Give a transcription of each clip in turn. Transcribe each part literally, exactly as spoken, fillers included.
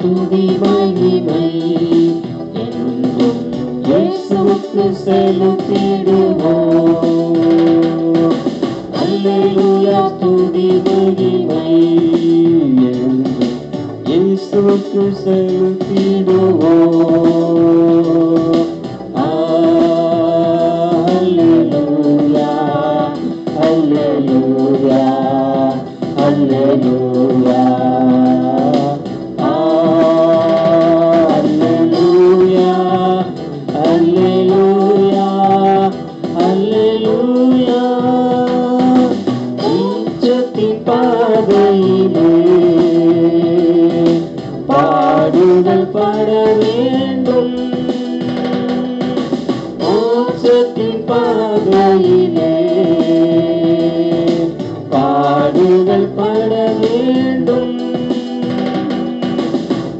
ஸ்துதி மகிமை என்றும் இயேசுவுக்கு செலுத்திடுவோம். அல்லேலூயா ஸ்துதி மகிமை என்றும் இயேசுவுக்கு செலுத்திடுவோம். அல்லேலூயா அல்லேலூயா அல்லேலூயா.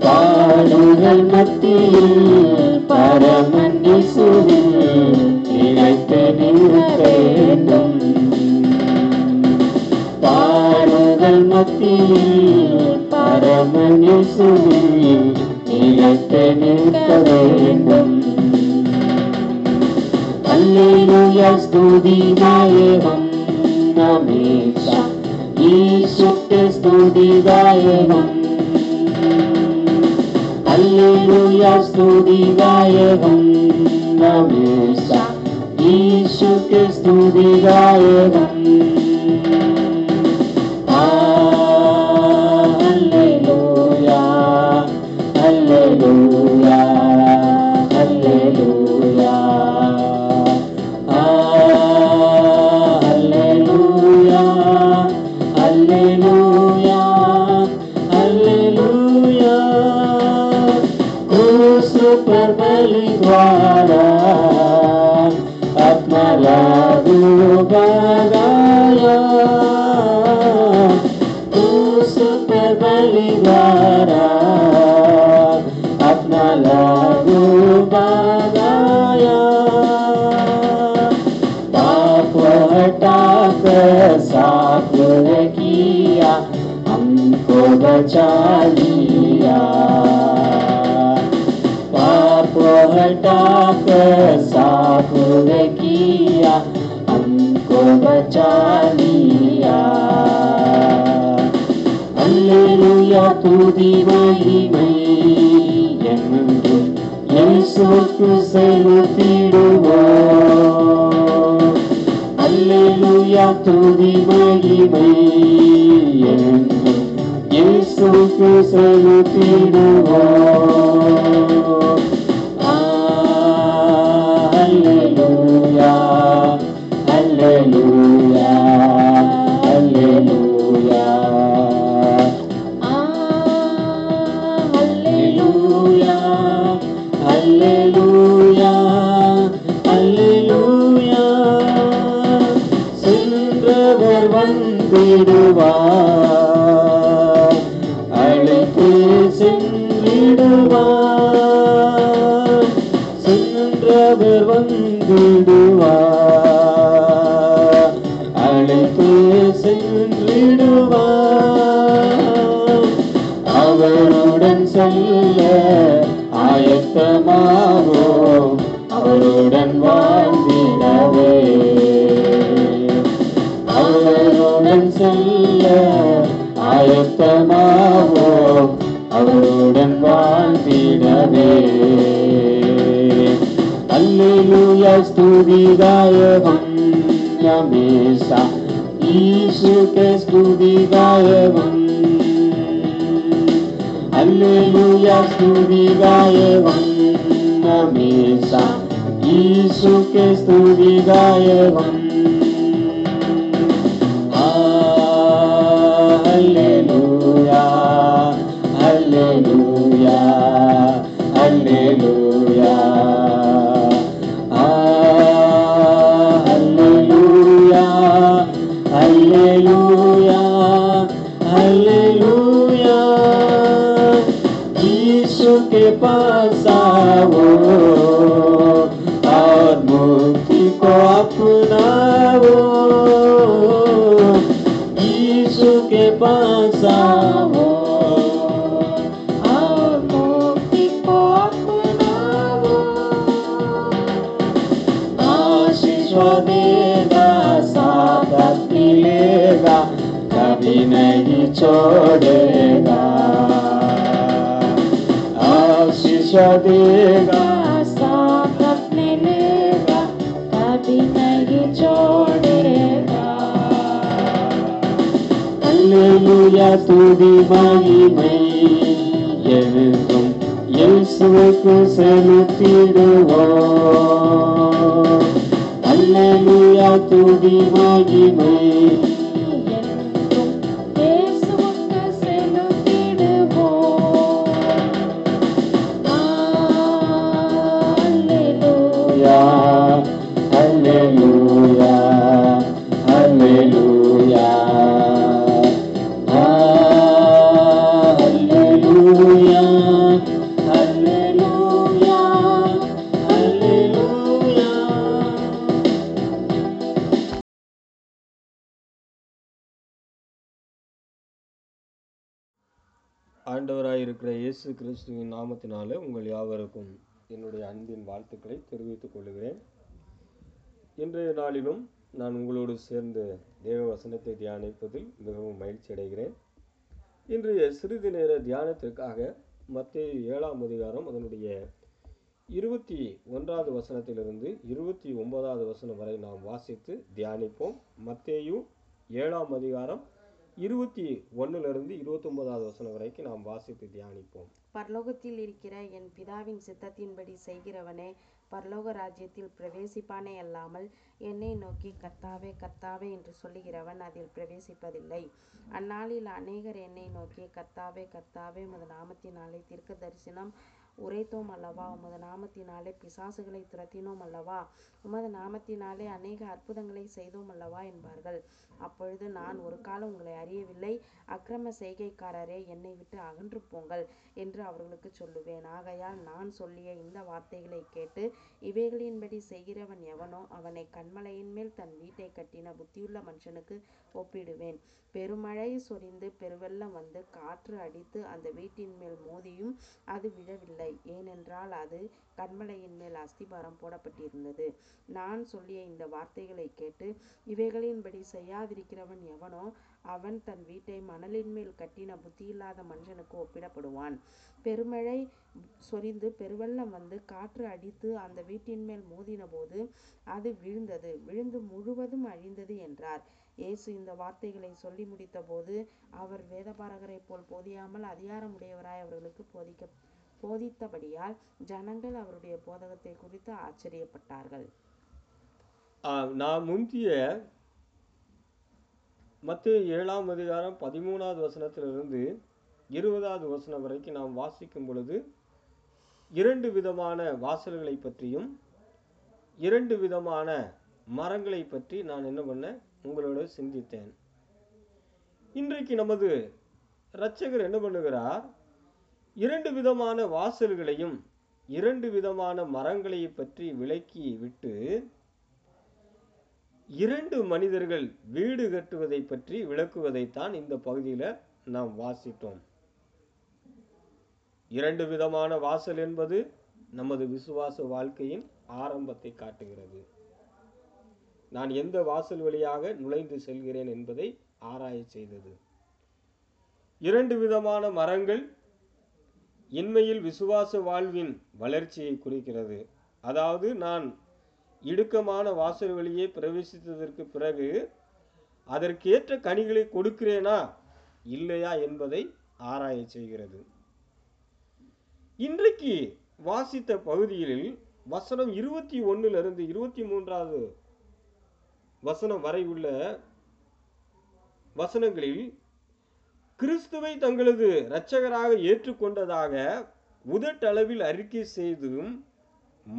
பாடுகள் மத்தியில் பரமன் இயேசுவில் நிலைத்து நிற்க வேண்டும். பாடுகள் மத்தியில் பரமன் இயேசுவில் நிலைத்து நிற்க வேண்டும். அல்லேலூயா ஸ்துதி நாயகம் நமேஷா ஈசுக்கு ஸ்துதி நாயகம். அல்லேலூயா ஸ்துதி நாயகம் நமேஷா ஈசுக்கு ஸ்துதி நாயகம். அல்லேலூயா அல்லேலூயா அல்லேலூயா. बचा लिया पाप हटा कर साफ ने किया हमको बचा लिया. அல்லேலூயா துதி மகிமை என்றும் இயேசுவுக்கு செலுத்திடுவோம். அல்லேலூயா துதி மகிமை என்றும் இயேசுவுக்கு செலுத்திடுவோம். அல்லேலூயா அல்லேலூயா அல்லேலூயா. அல்லேலூயா அல்லேலூயா அல்லேலூயா. சென்றவர் வந்திடுவார் சென்றிடுவார். சென்றவர் வந்திடுவார் அழைத்து சென்றிடுவார். அவருடன் செல்ல ஆயத்தமாவோம், அவருடன் வாழ்ந்திடவே. அவருடன் செல்ல ஆயத்தமாவோம், அவருடன் வாழ்ந்திடவே. அல்லேலூயா ஸ்துதி நாயகம் நமேஷா ஈசுக்கு ஸ்துதி நாயகம். அல்லேலூயா ஸ்துதி நாயகம் நமேஷா ஈசுக்கு ஸ்துதி நாயகம். அல்லேலூயா Alleluia, alleluia, ah, alleluia, alleluia, alleluia. यीशु के पास आओ और मुक्ति को अपना. சோதேதா சாதத்திலேதா கவினகி சோடேதா ஆசிஷதேதா சாதத்திலேதா கவினகி சோடேதா அல்லேலூயா துதி மகிமை எங்கும் இயேசுவுக்கு செலுத்திடுவோம். அல்லேலூயா துதி மகிமை எங்கும் இயேசுவுக்கு செலுத்திடுவோம். அல்லேலூயா அல்லேலூயா அல்லேலூயா ஆண்டவராயிருக்கிற இயேசு கிறிஸ்துவின் நாமத்தினாலே உங்கள் யாவருக்கும் என்னுடைய அன்பின் வாழ்த்துக்களை தெரிவித்துக் கொள்கிறேன். இன்றைய நாளிலும் நான் உங்களோடு சேர்ந்து தேவ வசனத்தை தியானிப்பதில் மிகவும் மகிழ்ச்சி அடைகிறேன். இன்றைய சிறிது நேர தியானத்திற்காக மத்தேயு ஏழாம் அதிகாரம் அதனுடைய இருபத்தி ஒன்றாவது வசனத்திலிருந்து இருபத்தி ஒன்பதாவது வசனம் வரை நாம் வாசித்து தியானிப்போம். மத்தேயு ஏழாம் அதிகாரம் இருபத்தி ஒன்னிலிருந்து இருபத்தி ஒன்பதாவது வசனம் வரைக்கும் நாம் வாசித்து தியானிப்போம். பரலோகத்தில் இருக்கிற என் பிதாவின் சித்தத்தின்படி செய்கிறவனே பரலோக ராஜ்யத்தில் பிரவேசிப்பானே அல்லாமல் என்னை நோக்கி கர்த்தாவே கர்த்தாவே என்று சொல்லுகிறவன் அதில் பிரவேசிப்பதில்லை. அந்நாளில் அநேகர் என்னை நோக்கி கர்த்தாவே கர்த்தாவே உமது நாமத்தினாலே தீர்க்க தரிசனம் உரைத்தோம் அல்லவா, உமது நாமத்தினாலே பிசாசுகளை துரத்தினோம் அல்லவா, உமது நாமத்தினாலே அநேக அற்புதங்களை செய்தோம் அல்லவா என்பார்கள். அப்பொழுது நான் ஒரு காலம் உங்களை அறியவில்லை, அக்கிரம செய்கைக்காரரே என்னை விட்டு அகன்று போங்கள் என்று அவர்களுக்கு சொல்லுவேன். ஆகையால் நான் சொல்லிய இந்த வார்த்தைகளை கேட்டு இவைகளின்படி செய்கிறவன் எவனோ அவனை கண்மலையின் மேல் தன் வீட்டை கட்டின புத்தியுள்ள மனுஷனுக்கு ஒப்பிடுவேன். பெருமழை சொரிந்து பெருவெள்ளம் வந்து காற்று அடித்து அந்த வீட்டின் மேல் மோதியும் அது விழவில்லை, ஏனென்றால் அது கண்மலையின் மேல் அஸ்திபாரம் போடப்பட்டிருந்தது. நான் சொல்லிய இந்த வார்த்தைகளை கேட்டு இவைகளின்படி செய்யாதிருக்கிறவன் எவனோ அவன் தன் வீட்டை மணலின் மேல் கட்டின புத்தியில்லாத மனுஷனுக்கு ஒப்பிடப்படுவான். பெருமழை சொரிந்து பெருவெள்ளம் வந்து காற்று அடித்து அந்த வீட்டின் மேல் மோதின போது அது விழுந்தது, விழுந்து முழுவதும் அழிந்தது என்றார். இயேசு இந்த வார்த்தைகளை சொல்லி முடித்த போது அவர் வேதபாரகரை போல் போதியாமல் அதிகாரமுடையவராய் அவர்களுக்கு போதிக்க போதித்தபடியால் ஜனங்கள் அவருடைய போதகத்தை குறித்து ஆச்சரியப்பட்டார்கள். நாம் முந்திய மத்தேயு ஏழாம் அதிகாரம் பதிமூணாவது வசனத்திலிருந்து இருபதாவது வசனம் வரைக்கும் நாம் வாசிக்கும் பொழுது இரண்டு விதமான வாசல்களை பற்றியும் இரண்டு விதமான மரங்களை பற்றி நான் என்ன பண்ண உங்களோட சிந்தித்தேன். இன்றைக்கு நமது இரட்சகர் என்ன பண்ணுகிறார்? இரண்டு விதமான வாசல்களையும் இரண்டு விதமான மரங்களை பற்றி விளக்கி விட்டு இரண்டு மனிதர்கள் வீடு கட்டுவதை பற்றி விளக்குவதைத்தான் இந்த பகுதியில் நாம் வாசித்தோம். இரண்டு விதமான வாசல் என்பது நமது விசுவாச வாழ்க்கையின் ஆரம்பத்தை காட்டுகிறது. நான் எந்த வாசல் வழியாக நுழைந்து செல்கிறேன் என்பதை ஆராய செய்தது. இரண்டு விதமான மரங்கள் இன்மையில் விசுவாச வாழ்வின் வளர்ச்சியை குறிக்கிறது. அதாவது நான் இடுக்கமான வாசல் வழியை பிரவேசித்ததற்கு பிறகு அதற்கேற்ற கனிகளை கொடுக்கிறேனா இல்லையா என்பதை ஆராய செய்கிறது. இன்றைக்கு வாசித்த பகுதியில் வசனம் இருபத்தி ஒன்னிலிருந்து இருபத்தி மூன்றாவது வசனம் வரை உள்ள வசனங்களில் கிறிஸ்துவை தங்களது இரட்சகராக ஏற்றுக்கொண்டதாக உதட்டளவில் அறிக்கை செய்தும்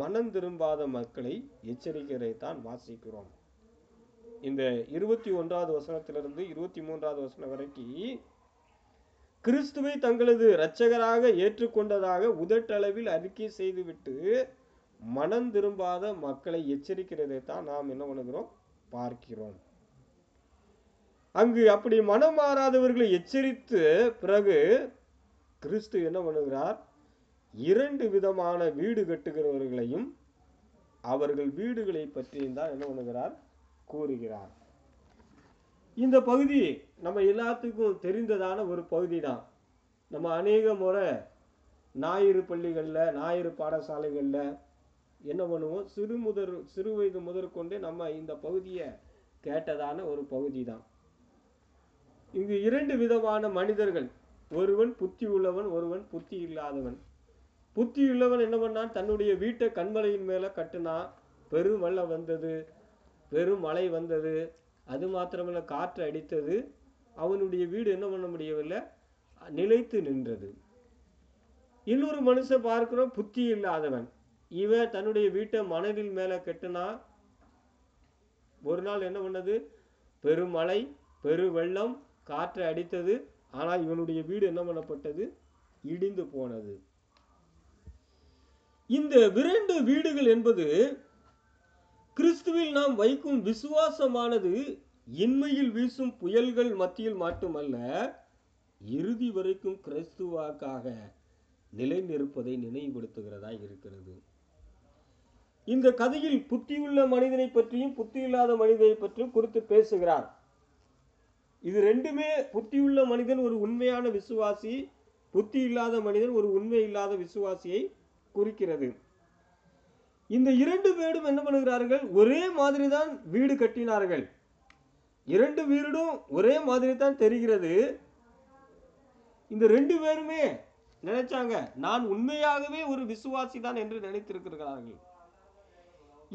மனம் திரும்பாத மக்களை எச்சரிக்கிறதைத்தான் வாசிக்கிறோம். இந்த இருபத்தி ஒன்றாவது வசனத்திலிருந்து இருபத்தி மூன்றாவது வசனம் வரைக்கும் கிறிஸ்துவை தங்களது இரட்சகராக ஏற்றுக்கொண்டதாக உதட்டளவில் அறிக்கை செய்துவிட்டு மனம் திரும்பாத மக்களை எச்சரிக்கிறதைத்தான் நாம் என்ன பண்ணுகிறோம் பார்க்கிறோம். அங்கு அப்படி மனம் மாறாதவர்களை எச்சரித்து பிறகு கிறிஸ்து என்ன பண்ணுகிறார்? இரண்டு விதமான வீடு கட்டுகிறவர்களையும் அவர்கள் வீடுகளை பற்றியும் தான் என்ன பண்ணுகிறார், கூறுகிறார். இந்த பகுதி நம்ம எல்லாத்துக்கும் தெரிந்ததான ஒரு பகுதி தான். நம்ம அநேக முறை ஞாயிறு பள்ளிகளில், ஞாயிறு பாடசாலைகளில் என்ன பண்ணுவோம், சிறு முதற் சிறு வயது முதற்கொண்டு நம்ம இந்த பகுதியை கேட்டதான ஒரு பகுதி தான். இங்கு இரண்டு விதமான மனிதர்கள், ஒருவன் புத்தி உள்ளவன், ஒருவன் புத்தி இல்லாதவன். புத்தி உள்ளவன் என்ன பண்ணான், தன்னுடைய வீட்டை கண்மலையின் மேலே கட்டினான். பெரும் வெள்ளம் வந்தது, பெரும் மழை வந்தது, அது மாத்திரமில்லை காற்று அடித்தது. அவனுடைய வீடு என்ன பண்ண முடியவில்லை, நிலைத்து நின்றது. இன்னொரு மனுஷன் பார்க்கிறோம், புத்தி இல்லாதவன். இவன் தன்னுடைய வீட்டை மணலின் மேலே கட்டினா. ஒரு நாள் என்ன பண்ணது, பெருமழை, பெரு வெள்ளம், காற்று அடித்தது. ஆனால் இவனுடைய வீடு என்ன பண்ணப்பட்டது, இடிந்து போனது. இந்த இரண்டு வீடுகள் என்பது கிறிஸ்துவில் நாம் வைக்கும் விசுவாசமானது இன்மையில் வீசும் புயல்கள் மத்தியில் மட்டுமல்ல, இறுதி வரைக்கும் கிறிஸ்துவாக்காக நிலை நிற்பதை நினைவுபடுத்துகிறதா இருக்கிறது. இந்த கதையில் புத்தியுள்ள மனிதனை பற்றியும் புத்தி இல்லாத மனிதனை பற்றியும் குறித்து பேசுகிறார். இது ரெண்டுமே, புத்தியுள்ள மனிதன் ஒரு உண்மையான விசுவாசி, புத்தி இல்லாத மனிதன் ஒரு உண்மை இல்லாத விசுவாசியை குறிக்கிறது. இந்த இரண்டு பேரும் என்ன பண்ணுகிறார்கள், ஒரே மாதிரி தான் வீடு கட்டினார்கள். இரண்டு வீடும் ஒரே மாதிரி தான் தெரிகிறது. இந்த ரெண்டு பேருமே நினைச்சாங்க, நான் உண்மையாகவே ஒரு விசுவாசி தான் என்று நினைத்திருக்கிறார்கள்.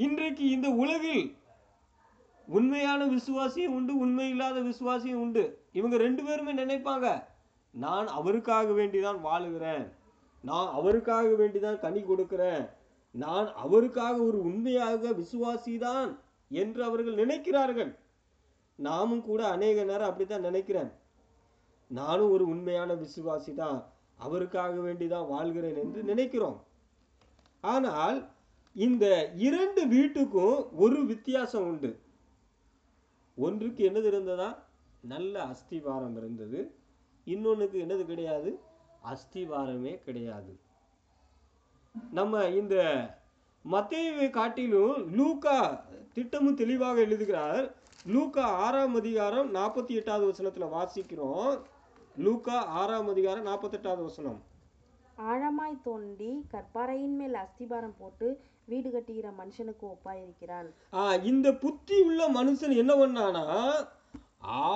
இன்றைக்கு இந்த உலகில் உண்மையான விசுவாசியும் உண்டு, உண்மை இல்லாத விசுவாசியும் உண்டு. இவங்க ரெண்டு பேருமே நினைப்பாங்க, நான் அவருக்காக வேண்டிதான் வாழுகிறேன், நான் அவருக்காக வேண்டிதான் கனி கொடுக்கிறேன், நான் அவருக்காக ஒரு உண்மையாக விசுவாசிதான் என்று அவர்கள் நினைக்கிறார்கள். நாமும் கூட அநேக நேரம் அப்படித்தான் நினைக்கிறேன், நானும் ஒரு உண்மையான விசுவாசி தான், அவருக்காக வேண்டிதான் வாழ்கிறேன் என்று நினைக்கிறோம். ஆனால் இந்த இரண்டு வீட்டுக்கும் ஒரு வித்தியாசம் உண்டு. ஒன்றுக்கு என்னது இருந்ததா, நல்ல அஸ்திவாரம் இருந்தது. இன்னொன்றுக்கு என்னது கிடையாது, அஸ்திவாரமே கிடையாது. நம்ம இந்த மத்தேயுவை காட்டிலும் லூக்கா திட்டமும் தெளிவாக எழுதுகிறார். லூக்கா ஆறாம் அதிகாரம் நாற்பத்தி எட்டாவது வசனத்துல வாசிக்கிறோம். லூக்கா ஆறாம் அதிகாரம் நாற்பத்தி எட்டாவது வசனம். ஆழமாய் தோண்டி கற்பாறையின் மேல் அஸ்திபாரம் போட்டு வீடு கட்டுகிற மனுஷனுக்கு ஒப்பாயிருக்கிறான். இந்த புத்தி உள்ள மனுஷன் என்ன பண்ணானா,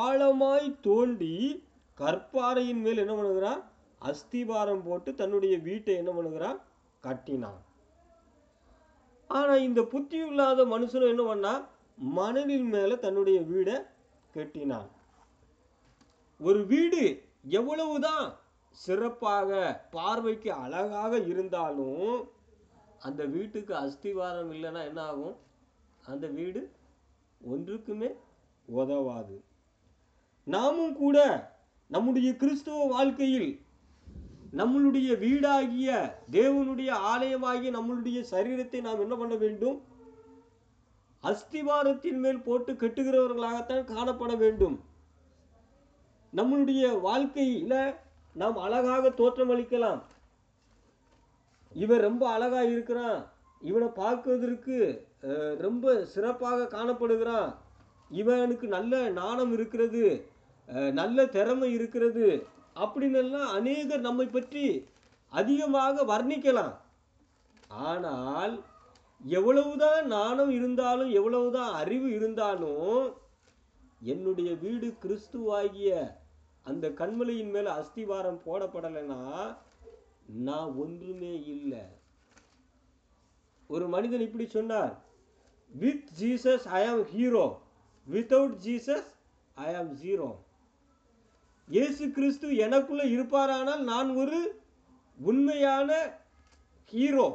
ஆழமாய் தோண்டி கற்பாறையின் மேல் என்ன பண்ணுகிறான், அஸ்திபாரம் போட்டு தன்னுடைய வீட்டை என்ன பண்ணுகிறான், கட்டினான். ஆனா இந்த புத்தி இல்லாத மனுஷனும் என்ன பண்ணா, மணலின் மேல தன்னுடைய வீடை கட்டினான். ஒரு வீடு எவ்வளவுதான் சிறப்பாக பார்வைக்கு அழகாக இருந்தாலும் அந்த வீட்டுக்கு அஸ்திவாரம் இல்லைன்னா என்ன ஆகும், அந்த வீடு ஒன்றுக்குமே உதவாது. நாமும் கூட நம்முடைய கிறிஸ்துவ வாழ்க்கையில் நம்மளுடைய வீடாகிய தேவனுடைய ஆலயமாகிய நம்மளுடைய சரீரத்தை நாம் என்ன பண்ண வேண்டும், அஸ்திவாரத்தின் மேல் போட்டு கட்டுகிறவர்களாகத்தான் காணப்பட வேண்டும். நம்மளுடைய வாழ்க்கையில நாம் அழகாக தோற்றமளிக்கலாம். இவன் ரொம்ப அழகா இருக்கிறான், இவனை பார்க்குவதற்கு ரொம்ப சிறப்பாக காணப்படுகிறான், இவனுக்கு நல்ல நாணம் இருக்கிறது, நல்ல திறமை இருக்கிறது அப்படின்னு எல்லாம் அநேகர் நம்மை பற்றி அதிகமாக வர்ணிக்கலாம். ஆனால் எவ்வளவுதான் நாணம் இருந்தாலும், எவ்வளவுதான் அறிவு இருந்தாலும், என்னுடைய வீடு கிறிஸ்துவாகிய அந்த கண்மலையின் மேல அஸ்திவாரம் போடப்படலைன்னா நான் ஒன்றுமே இல்லை. ஒரு மனிதன் இப்படி சொன்னார், வித் ஜீசஸ் ஐ ஆம் ஹீரோ, வித்தவுட் ஜீசஸ் ஐ ஆம் ஜீரோ. இயேசு கிறிஸ்து எனக்குள்ள இருப்பாரானால் நான் ஒரு உண்மையான ஹீரோ,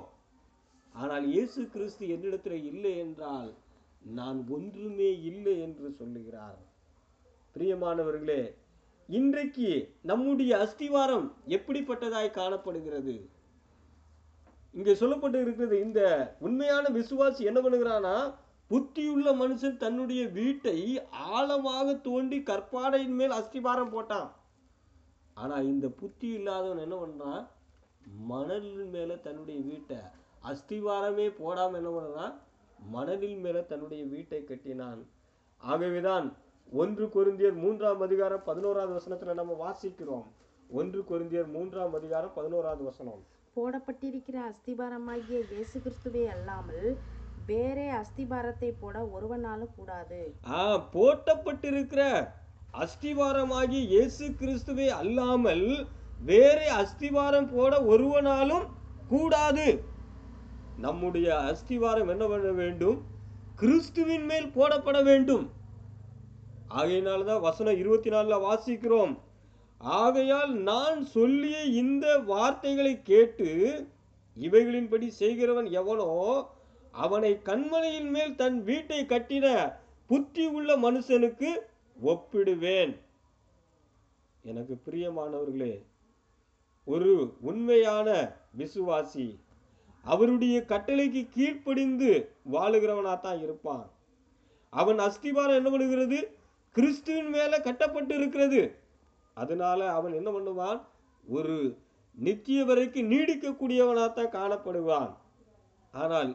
ஆனால் இயேசு கிறிஸ்து என்னிடத்துல இல்லை என்றால் நான் ஒன்றுமே இல்லை என்று சொல்லுகிறார். பிரியமானவர்களே, இன்றைக்கு நம்முடைய அஸ்திவாரம் எப்படிப்பட்டதாய் காணப்படுகிறது? இங்கே சொல்லப்பட்டு இருக்கிறது, இந்த உண்மையான விசுவாசி என்ன பண்ணுகிறானா, புத்தியுள்ள மனுஷன் தன்னுடைய வீட்டை ஆழமாக தோண்டி கற்பாடையின் மேல் அஸ்திபாரம் போட்டான். ஆனா இந்த புத்தி இல்லாதவன் என்ன பண்றான், மணலின் மேல தன்னுடைய வீட்டை அஸ்திவாரமே போடாம என்ன பண்றான், மணலில் மேல தன்னுடைய வீட்டை கட்டினான். ஆகவேதான் ஒன்று கொரிந்தியர் மூன்றாம் அதிகாரம் பதினோராவது வசனத்துல நம்ம வாசிக்கிறோம். ஒன்று கொரிந்தியர் மூன்றாம் அதிகாரம் பதினோராவது வசனம், போடப்பட்டிருக்கிற அஸ்திபாரமாகிய இயேசு கிறிஸ்துவே அல்லாமல் வேறே அஸ்திபாரத்தை போட ஒருவனாலும் கூடாது. ஆ, போடப்பட்டிருக்கிற அஸ்திவாரமாகிய இயேசு கிறிஸ்துவே அல்லாமல் வேறே அஸ்திவாரம் போட ஒருவனாலும் கூடாது. நம்முடைய அஸ்திவாரம் என்ன பண்ண வேண்டும்? கிறிஸ்துவின் மேல் போடப்பட வேண்டும். ஆகையினால்தான் வசனம் இருபத்தி நாலுல வாசிக்கிறோம், ஆகையால் நான் சொல்லிய இந்த வார்த்தைகளை கேட்டு இவைகளின்படி செய்கிறவன் எவனோ அவனை கண்மலையின் மேல் தன் வீட்டை கட்டின புத்தி உள்ள மனுஷனுக்கு ஒப்பிடுவேன். எனக்கு பிரியமானவர்களே, ஒரு உண்மையான விசுவாசி அவருடைய கட்டளைக்கு கீழ்ப்படிந்து வாழுகிறவனா தான் இருப்பான். அவன் அஸ்திவாரம் என்ன பண்ணுகிறது? கிறிஸ்துவின் மேல கட்டப்பட்டு இருக்கிறது. அதனால அவன் என்ன பண்ணுவான்? ஒரு நித்திய வரைக்கு நீடிக்கக்கூடியவனா தான் காணப்படுவான். ஆனால்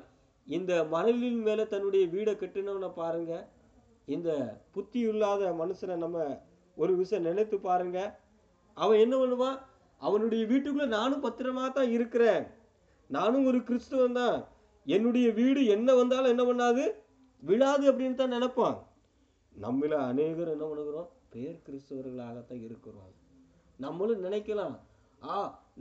இந்த மணலின் மேல தன்னுடைய வீடை கட்டினவனை பாருங்க, இந்த புத்தி இல்லாத மனுஷனை நம்ம ஒரு விஷயம் நினைத்து பாருங்க. அவன் என்ன பண்ணுவான்? அவனுடைய வீட்டுக்குள்ள நானும் பத்திரமா தான் இருக்கிறேன், நானும் ஒரு கிறிஸ்துவன் தான், என்னுடைய வீடு என்ன வந்தாலும் என்ன பண்ணாது விழாது அப்படின்னு தான் நினைப்பான். நம்மள அநேகர் என்ன பண்ணுகிறோம்? பேர் கிறிஸ்தவர்களாகத்தான் இருக்கிறோம். நம்மளும் நினைக்கலாம், ஆ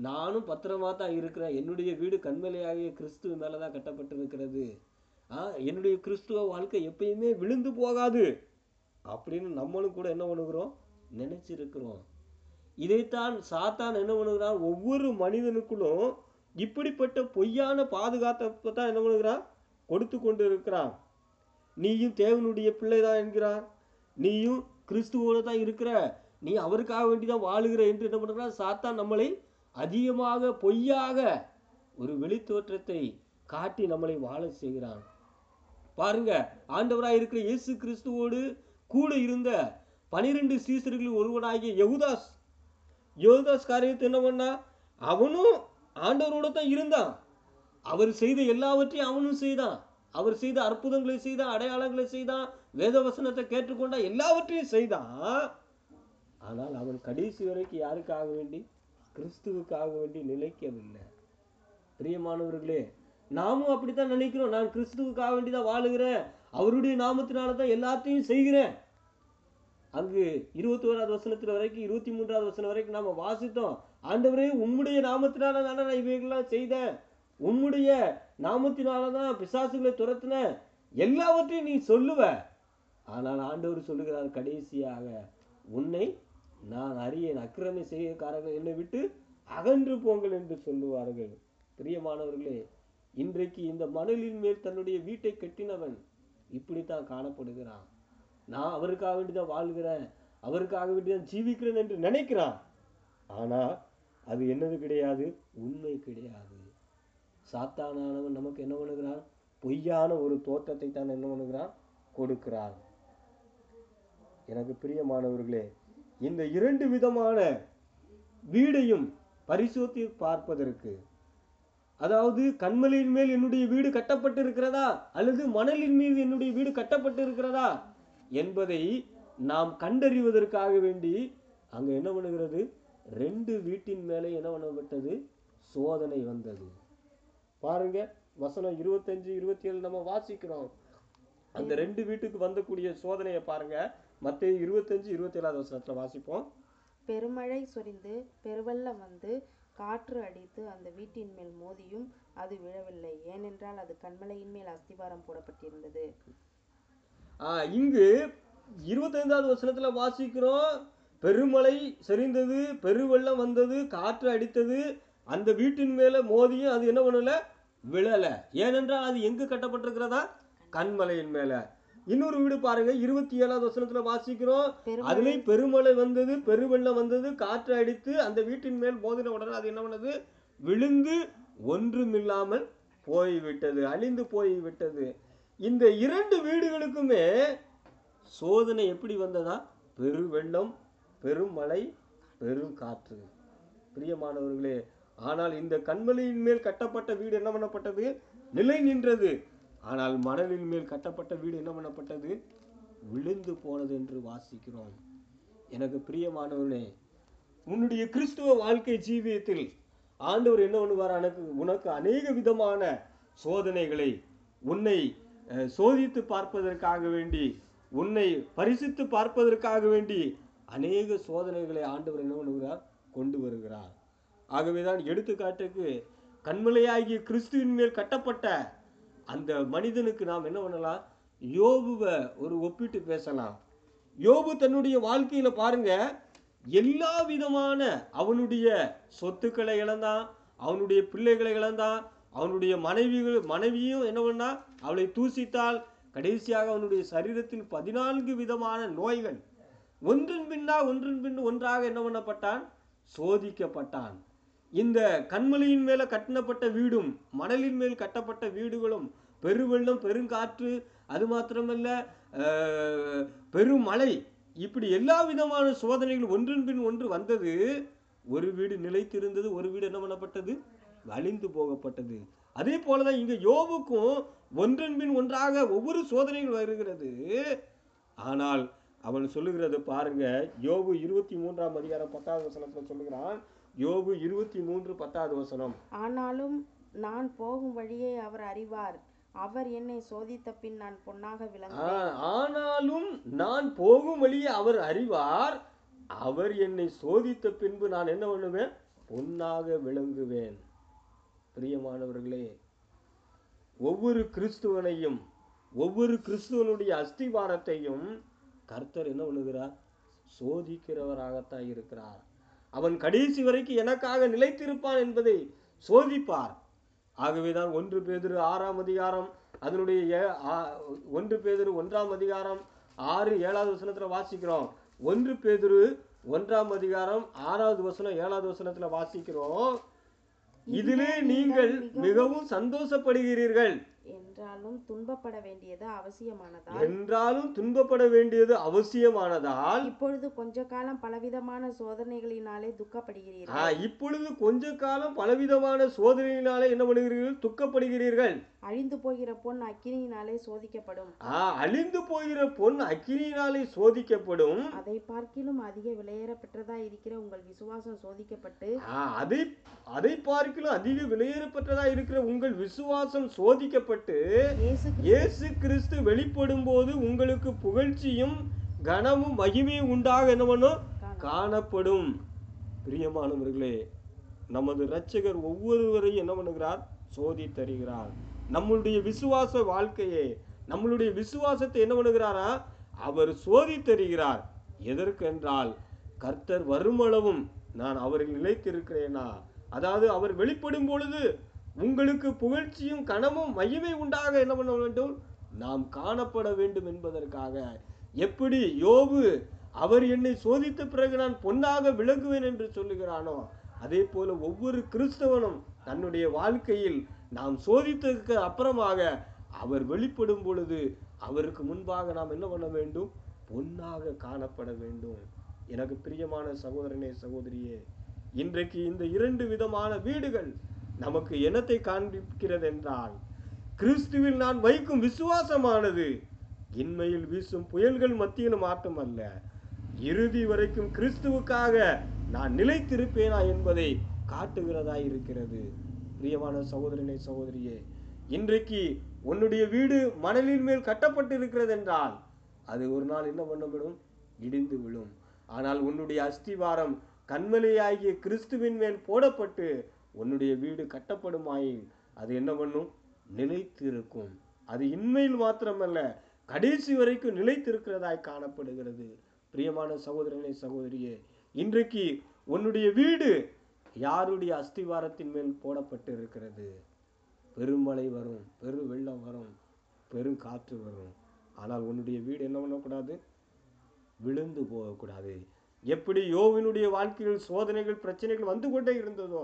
நானும் பத்திரமா தான் இருக்கிறேன், என்னுடைய வீடு கண்மலையாகிய கிறிஸ்துவ மேலதான் கட்டப்பட்டு இருக்கிறது, ஆ என்னுடைய கிறிஸ்துவ வாழ்க்கை எப்பயுமே விழுந்து போகாது அப்படின்னு நம்மளும் கூட என்ன பண்ணுகிறோம்? நினைச்சிருக்கிறோம். இதைத்தான் சாத்தான் என்ன பண்ணுகிறான்? ஒவ்வொரு மனிதனுக்குள்ளும் இப்படிப்பட்ட பொய்யான பாதுகாப்பை தான் என்ன பண்ணுகிறான்? கொடுத்து கொண்டு இருக்கிறான். நீயும் தேவனுடைய பிள்ளைதான் என்கிறான், நீயும் கிறிஸ்துவோட தான் இருக்கிற, நீ அவருக்காக வேண்டிதான் வாழுகிற என்று என்ன பண்ணுறா சாத்தான் நம்மளை அதிகமாக பொய்யாக ஒரு வெளித்தோற்றத்தை காட்டி நம்மளை வாழ செய்கிறான். பாருங்க, ஆண்டவராக இருக்கிற இயேசு கிறிஸ்துவோடு கூட இருந்த பனிரெண்டு சீசர்களில் ஒருவனாகிய யகுதாஸ் யோதாஸ் காரியத்தை என்ன பண்ணா? அவனும் ஆண்டவரோட தான் இருந்தான். அவர் செய்த எல்லாவற்றையும் அவனும் செய்தான். அவர் செய்த அற்புதங்களை செய்தான், அடையாளங்களை செய்தான், வேத வசனத்தை கேட்டுக்கொண்டா, எல்லாவற்றையும் செய்தான். ஆனால் அவன் கடைசி வரைக்கும் யாருக்காக வேண்டி? கிறிஸ்துவுக்காக வேண்டி நிலைக்கவில்லை. பிரியமானவர்களே, நாமும் அப்படித்தான் நினைக்கிறோம், நான் கிறிஸ்துவுக்காக வேண்டிதான் வாழுகிறேன், அவருடைய நாமத்தினாலதான் எல்லாத்தையும் செய்கிறேன். அங்கு இருபத்தி ஓராவது வசனத்துல வரைக்கும் இருபத்தி மூன்றாவது வசனம் வரைக்கும் நாம வாசித்தோம், ஆண்டவரே உம்முடைய நாமத்தினால தானே நான் இவைகள்லாம் செய்தேன், உம்முடைய நாமத்தினாலதான் பிசாசுகளை துரத்தின, எல்லாவற்றையும் நீ சொல்லுவ. ஆனால் ஆண்டவர் சொல்லுகிறார் கடைசியாக, உன்னை நான் அறியேன், அக்கிரமை செய்யக்காரர்கள் என்னை விட்டு அகன்று போங்கள் என்று சொல்லுவார்கள். பிரியமானவர்களே, இன்றைக்கு இந்த மணலின் மேல் தன்னுடைய வீட்டை கட்டினவன் இப்படித்தான் காணப்படுகிறான். நான் அவருக்காக வேண்டிதான் வாழ்கிறேன், அவருக்காக வேண்டிதான் ஜீவிக்கிறேன் என்று நினைக்கிறான். ஆனா அது என்னது கிடையாது? உண்மை கிடையாது. சாத்தானானவன் நமக்கு என்ன பண்ணுகிறான்? பொய்யான ஒரு தோற்றத்தை தான் என்ன பண்ணுகிறான்? கொடுக்கிறான். எனக்கு பிரியமானவர்களே, இந்த இரண்டு விதமான வீடையும் பரிசோதித்து பார்ப்பதற்கு, அதாவது கண்மலையின் மேல் என்னுடைய வீடு கட்டப்பட்டு இருக்கிறதா அல்லது மணலின் மீது என்னுடைய வீடு கட்டப்பட்டு இருக்கிறதா என்பதை நாம் கண்டறிவதற்காக வேண்டி அங்க என்ன பண்ணுகிறது? ரெண்டு வீட்டின் மேலே என்ன பண்ணப்பட்டது? சோதனை வந்தது. பாருங்க, வசனம் இருபத்தஞ்சு இருபத்தி ஏழு நம்ம வாசிக்கிறோம். அந்த ரெண்டு வீட்டுக்கு வந்தக்கூடிய சோதனையை பாருங்க. மத்தேயு இருபத்தஞ்சு இருபத்தி ஏழாவது வசனத்துல வாசிப்போம். பெருமழை சொரிந்து பெருவெள்ளம் வந்து காற்று அடித்து அந்த வீட்டின் மேல் மோதியும் அது விழவில்லை, ஏனென்றால் அது கண்மலையின் மேல் அஸ்திபாரம் போடப்பட்டிருந்தது. ஆஹ் இங்கு இருபத்தி ஐந்தாவது வசனத்துல வாசிக்கிறோம், பெருமழை செறிந்தது, பெருவெள்ளம் வந்தது, காற்று அடித்தது, அந்த வீட்டின் மேல மோதியும் அது என்ன பண்ணல? விழல, ஏனென்றால் அது எங்கு கட்டப்பட்டிருக்கிறதா? கண்மலையின் மேல. இன்னொரு வீடு பாருங்க, இருபத்தி ஏழாவது வசனத்துல வாசிக்கிறோம், அதுல பெருமழை வந்தது, பெருவெள்ளம் வந்தது, காற்று அடித்து அந்த வீட்டின் மேல் மோதின உடனே அது என்ன பண்ணது? விழுந்து ஒன்றுமில்லாமல் போய்விட்டது, அழிந்து போய்விட்டது. இந்த இரண்டு வீடுகளுக்குமே சோதனை எப்படி வந்ததா? பெருவெள்ளம், பெருமழை, பெரும் காற்று. பிரியமானவர்களே, ஆனால் இந்த கண்மலையின் மேல் கட்டப்பட்ட வீடு என்ன பண்ணப்பட்டது? நிலை நின்றது. ஆனால் மணலின் மேல் கட்டப்பட்ட வீடு என்ன பண்ணப்பட்டது? விழுந்து போனது என்று வாசிக்கிறோம். எனக்கு பிரியமானவனே, உன்னுடைய கிறிஸ்துவ வாழ்க்கை ஜீவியத்தில் ஆண்டவர் என்ன பண்ணுவார்? எனக்கு உனக்கு அநேக விதமான சோதனைகளை உன்னை சோதித்து பார்ப்பதற்காக வேண்டி, உன்னை பரிசித்து பார்ப்பதற்காக வேண்டி அநேக சோதனைகளை ஆண்டவர் என்ன பண்ணுகிறார்? கொண்டு வருகிறார். ஆகவேதான் எடுத்துக்காட்டுக்கு கண்மலையாகிய கிறிஸ்துவின் மேல் கட்டப்பட்ட அந்த மனிதனுக்கு நாம் என்ன பண்ணலாம்? யோபுவை ஒரு ஒப்பிட்டு பேசலாம். யோபு தன்னுடைய வாழ்க்கையில பாருங்க, எல்லா விதமான அவனுடைய சொத்துக்களை இழந்தான், அவனுடைய பிள்ளைகளை இழந்தான், அவனுடைய மனைவிகள் மனைவியும் என்ன பண்ணா? அவளை தூசித்தால் கடைசியாக அவனுடைய சரீரத்தில் பதினான்கு விதமான நோய்கள் ஒன்றின் பின்னா ஒன்றின் பின் ஒன்றாக என்ன பண்ணப்பட்டான்? சோதிக்கப்பட்டான். இந்த கண்மலையின் மேல கட்டப்பட்ட வீடும் மணலின் மேல் கட்டப்பட்ட வீடுகளும் பெருவெள்ளம், பெருங்காற்று, அது மாத்திரமல்ல பெருமழை, இப்படி எல்லா விதமான சோதனைகள் ஒன்றின் பின் ஒன்று வந்தது. ஒரு வீடு நிலைத்திருந்தது, ஒரு வீடு என்ன பண்ணப்பட்டது? வலிந்து போகப்பட்டது. அதே போலதான் இங்க யோபுக்கும் ஒன்றின் பின் ஒன்றாக ஒவ்வொரு சோதனைகள் வருகிறது. ஆனால் அவன் சொல்லுகிறது பாருங்க, யோபு இருபத்தி மூன்றாம் அதிகாரம் பத்தாவது வசனத்துல சொல்லுகிறான். யோபு இருபத்தி மூன்று பத்தாவது வசனம். ஆனாலும் நான் போகும் வழியை அவர் அறிவார், அவர் என்னை சோதித்த பின் நான் பொன்னாக விளங்குவேன். ஆனாலும் நான் போகும் வழியை அவர் அறிவார், அவர் என்னை சோதித்த பின்பு நான் என்ன பண்ணுவேன்? பொன்னாக விளங்குவேன். பிரியமானவர்களே, ஒவ்வொரு கிறிஸ்துவனையும் ஒவ்வொரு கிறிஸ்துவனுடைய அஸ்திவாரத்தையும் கர்த்தர் என்ன பண்ணுகிறார்? சோதிக்கிறவராகத்தான் இருக்கிறார். அவன் கடைசி வரைக்கும் எனக்காக நிலைத்திருப்பான் என்பதை சோதிப்பார். ஆகவேதான் ஒன்று பேதுரு ஆறாம் அதிகாரம் அதனுடைய ஒன்று பேதுரு ஒன்றாம் அதிகாரம் ஆறு ஏழாவது வசனத்துல வாசிக்கிறோம். ஒன்று பேதுரு ஒன்றாம் அதிகாரம் ஆறாவது வசனம் ஏழாவது வசனத்துல வாசிக்கிறோம். இதிலே நீங்கள் மிகவும் சந்தோஷப்படுகிறீர்கள், என்றாலும் துன்பப்பட வேண்டியது அவசியமானதால் என்றாலும் துன்பப்பட வேண்டியது அவசியமானதால் இப்பொழுது கொஞ்ச காலம் பலவிதமான சோதனைகளினாலே துக்கப்படுகிறீர்கள். இப்பொழுது கொஞ்ச காலம் பலவிதமான சோதனையினாலே என்ன பண்ணுகிறீர்கள்? துக்கப்படுகிறீர்கள். அழிந்து போகிற பொன் அக்கினியினாலே சோதிக்கப்படும். அழிந்து போகிற பொன் அக்கினியினாலே சோதிக்கப்படும். அதை பார்க்கிலும் அதிக விலையேற பெற்றதா இருக்கிற உங்கள் விசுவாசம் சோதிக்கப்பட்டு அதை அதை பார்க்கிலும் அதிக விலையேற பெற்றதா இருக்கிற உங்கள் விசுவாசம் சோதிக்கப்பட்டு இயேசு கிறிஸ்து வெளிப்படும் போது உங்களுக்கு புகழ்ச்சியும் கனமும் மகிமையும் உண்டாக என்ன பண்ணும்? காணப்படும். பிரியமானவர்களே, நமது இரட்சகர் ஒவ்வொருவரையும் என்ன பண்ணுகிறார்? சோதி தருகிறார். நம்மளுடைய விசுவாச வாழ்க்கையே, நம்மளுடைய விசுவாசத்தை என்ன பண்ணுகிறாரா? அவர் சோதி தருகிறார். எதற்கென்றால் கர்த்தர் வருமளவும் நான் அவரில் நிலைத்திருக்கிறேனா, அதாவது அவர் வெளிப்படும் பொழுது உங்களுக்கு புகழ்ச்சியும் கனமும் மகிமை உண்டாக என்ன பண்ண வேண்டும்? நாம் காணப்பட வேண்டும் என்பதற்காக. எப்படி யோபு அவர் என்னை சோதித்த பிறகு நான் பொன்னாக விளங்குவேன் என்று சொல்லுகிறானோ, அதே போல ஒவ்வொரு கிறிஸ்தவனும் தன்னுடைய வாழ்க்கையில் நாம் சோதித்ததுக்கு அப்புறமாக அவர் வெளிப்படும் பொழுது அவருக்கு முன்பாக நாம் என்ன பண்ண வேண்டும்? பொன்னாக காணப்பட வேண்டும். எனக்கு பிரியமான சகோதரனே, சகோதரியே, இன்றைக்கு இந்த இரண்டு விதமான வீடுகள் நமக்கு என்னத்தை காண்பிக்கிறது என்றால், கிறிஸ்துவில் நான் வைக்கும் விசுவாசமானது இன்மையில் வீசும் புயல்கள் மத்தியில் மாற்றம் அல்ல, இறுதி வரைக்கும் கிறிஸ்துவுக்காக நான் நிலைத்திருப்பேனா என்பதை காட்டுகிறதாய் இருக்கிறது. பிரியமான சகோதரனே, சகோதரியே, இன்றைக்கு உன்னுடைய வீடு மணலின் மேல் கட்டப்பட்டு இருக்கிறது என்றால் அது ஒரு நாள் என்ன பண்ணப்படும்? இடிந்து விழும். ஆனால் உன்னுடைய அஸ்திவாரம் கண்மலையாகிய கிறிஸ்துவின் மேல் போடப்பட்டு உன்னுடைய வீடு கட்டப்படுமாயில் அது என்ன பண்ணும்? நிலைத்திருக்கும். அது இன்மையில் மாத்திரமல்ல, கடைசி வரைக்கும் நிலைத்திருக்கிறதாய் காணப்படுகிறது. பிரியமான சகோதரனே, சகோதரியே, இன்றைக்கு உன்னுடைய வீடு யாருடைய அஸ்திவாரத்தின் மேல் போடப்பட்டு இருக்கிறது? பெருமழை வரும், பெரு வெள்ளம் வரும், பெரும் காற்று வரும், ஆனால் உன்னுடைய வீடு என்ன பண்ணக்கூடாது? விழுந்து போகக்கூடாது. எப்படி யோவினுடைய வாழ்க்கையில் சோதனைகள், பிரச்சனைகள் வந்து கொண்டே இருந்ததோ,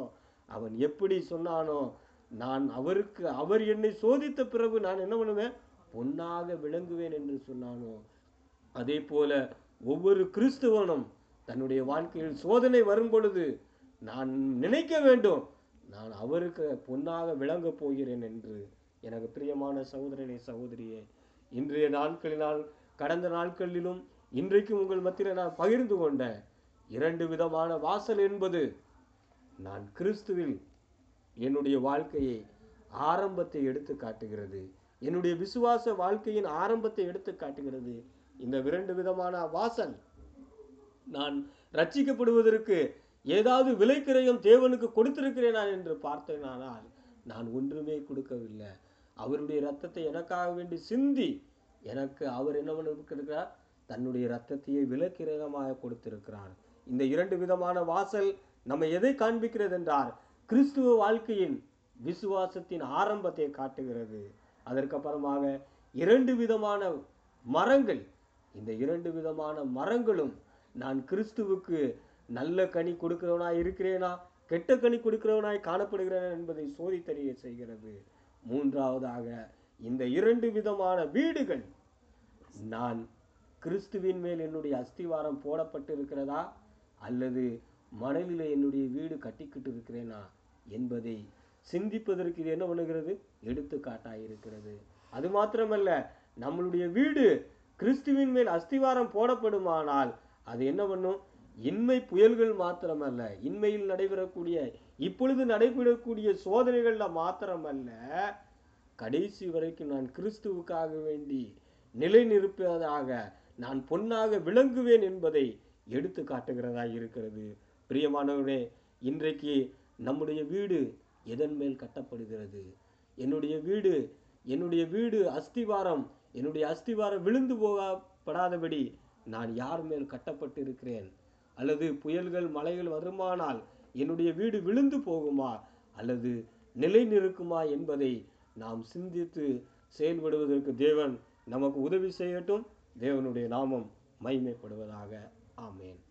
அவன் எப்படி சொன்னானோ, நான் அவருக்கு அவர் என்னை சோதித்த பிறகு நான் என்ன பண்ணுவேன்? பொன்னாக விளங்குவேன் என்று சொன்னானோ, அதே போல ஒவ்வொரு கிறிஸ்துவனும் தன்னுடைய வாழ்க்கையில் சோதனை வரும் பொழுது நான் நினைக்க வேண்டும், நான் அவருக்கு பொன்னாக விளங்கப் போகிறேன் என்று. எனக்கு பிரியமான சகோதரனே சகோதரியே, இன்றைய நாட்களினால் கடந்த நாட்களிலும் இன்றைக்கும் உங்கள் மத்தியில் நான் பகிர்ந்து கொண்ட இரண்டு விதமான வாசல் என்பது நான் கிறிஸ்துவில் என்னுடைய வாழ்க்கையை ஆரம்பத்தை எடுத்து காட்டுகிறது, என்னுடைய விசுவாச வாழ்க்கையின் ஆரம்பத்தை எடுத்து காட்டுகிறது. இந்த இரண்டு விதமான வாசல் நான் ரட்சிக்கப்படுவதற்கு ஏதாவது விலைக்கிரயம் தேவனுக்கு கொடுத்திருக்கிறேனா என்று பார்த்தேனானால் நான் ஒன்றுமே கொடுக்கவில்லை. அவருடைய இரத்தத்தை எனக்காக வேண்டி சிந்தி எனக்கு அவர் என்ன பண்ணிருக்கிறார், தன்னுடைய இரத்தத்தையே விலைக்கிரயமாக கொடுத்திருக்கிறார். இந்த இரண்டு விதமான வாசல் நம்ம எதை காண்பிக்கிறது என்றால் கிறிஸ்துவ வாழ்க்கையின் விசுவாசத்தின் ஆரம்பத்தை காட்டுகிறது. அதற்கப்புறமாக இரண்டு விதமான மரங்கள், இந்த இரண்டு விதமான மரங்களும் நான் கிறிஸ்துவுக்கு நல்ல கனி கொடுக்கிறவனாய் இருக்கிறேனா, கெட்ட கனி கொடுக்கிறவனாய் காணப்படுகிறேனா என்பதை சோதித்தறிய செய்கிறது. மூன்றாவதாக, இந்த இரண்டு விதமான வீடுகள் நான் கிறிஸ்துவின் மேல் என்னுடைய அஸ்திவாரம் போடப்பட்டு இருக்கிறதா அல்லது மணலில் என்னுடைய வீடு கட்டிக்கிட்டு இருக்கிறேனா என்பதை சிந்திப்பதற்கு இது என்ன பண்ணுகிறது, எடுத்துக்காட்டாயிருக்கிறது. அது மாத்திரமல்ல, நம்மளுடைய வீடு கிறிஸ்துவின் மேல் அஸ்திவாரம் போடப்படுமானால் அது என்ன பண்ணும், இன்மை புயல்கள் மாத்திரமல்ல, இன்மையில் நடைபெறக்கூடிய இப்பொழுது நடைபெறக்கூடிய சோதனைகள்ல மாத்திரமல்ல, கடைசி வரைக்கும் நான் கிறிஸ்துவுக்காக வேண்டி நிலை நிற்பதாக நான் பொன்னாக விளங்குவேன் என்பதை எடுத்து காட்டுகிறதா இருக்கிறது. பிரியமானவர்களே, இன்றைக்கு நம்முடைய வீடு எதன் மேல் கட்டப்படுகிறது? என்னுடைய வீடு என்னுடைய வீடு அஸ்திவாரம் என்னுடைய அஸ்திவாரம் விழுந்து போகப்படாதபடி நான் யார் மேல் கட்டப்பட்டு இருக்கிறேன்? அல்லது புயல்கள் மலைகள் வருமானால் என்னுடைய வீடு விழுந்து போகுமா அல்லது நிலை நிற்குமா என்பதை நாம் சிந்தித்து செயல்படுவதற்கு தேவன் நமக்கு உதவி செய்யட்டும். தேவனுடைய நாமம் மகிமைப்படுவதாக. ஆமேன்.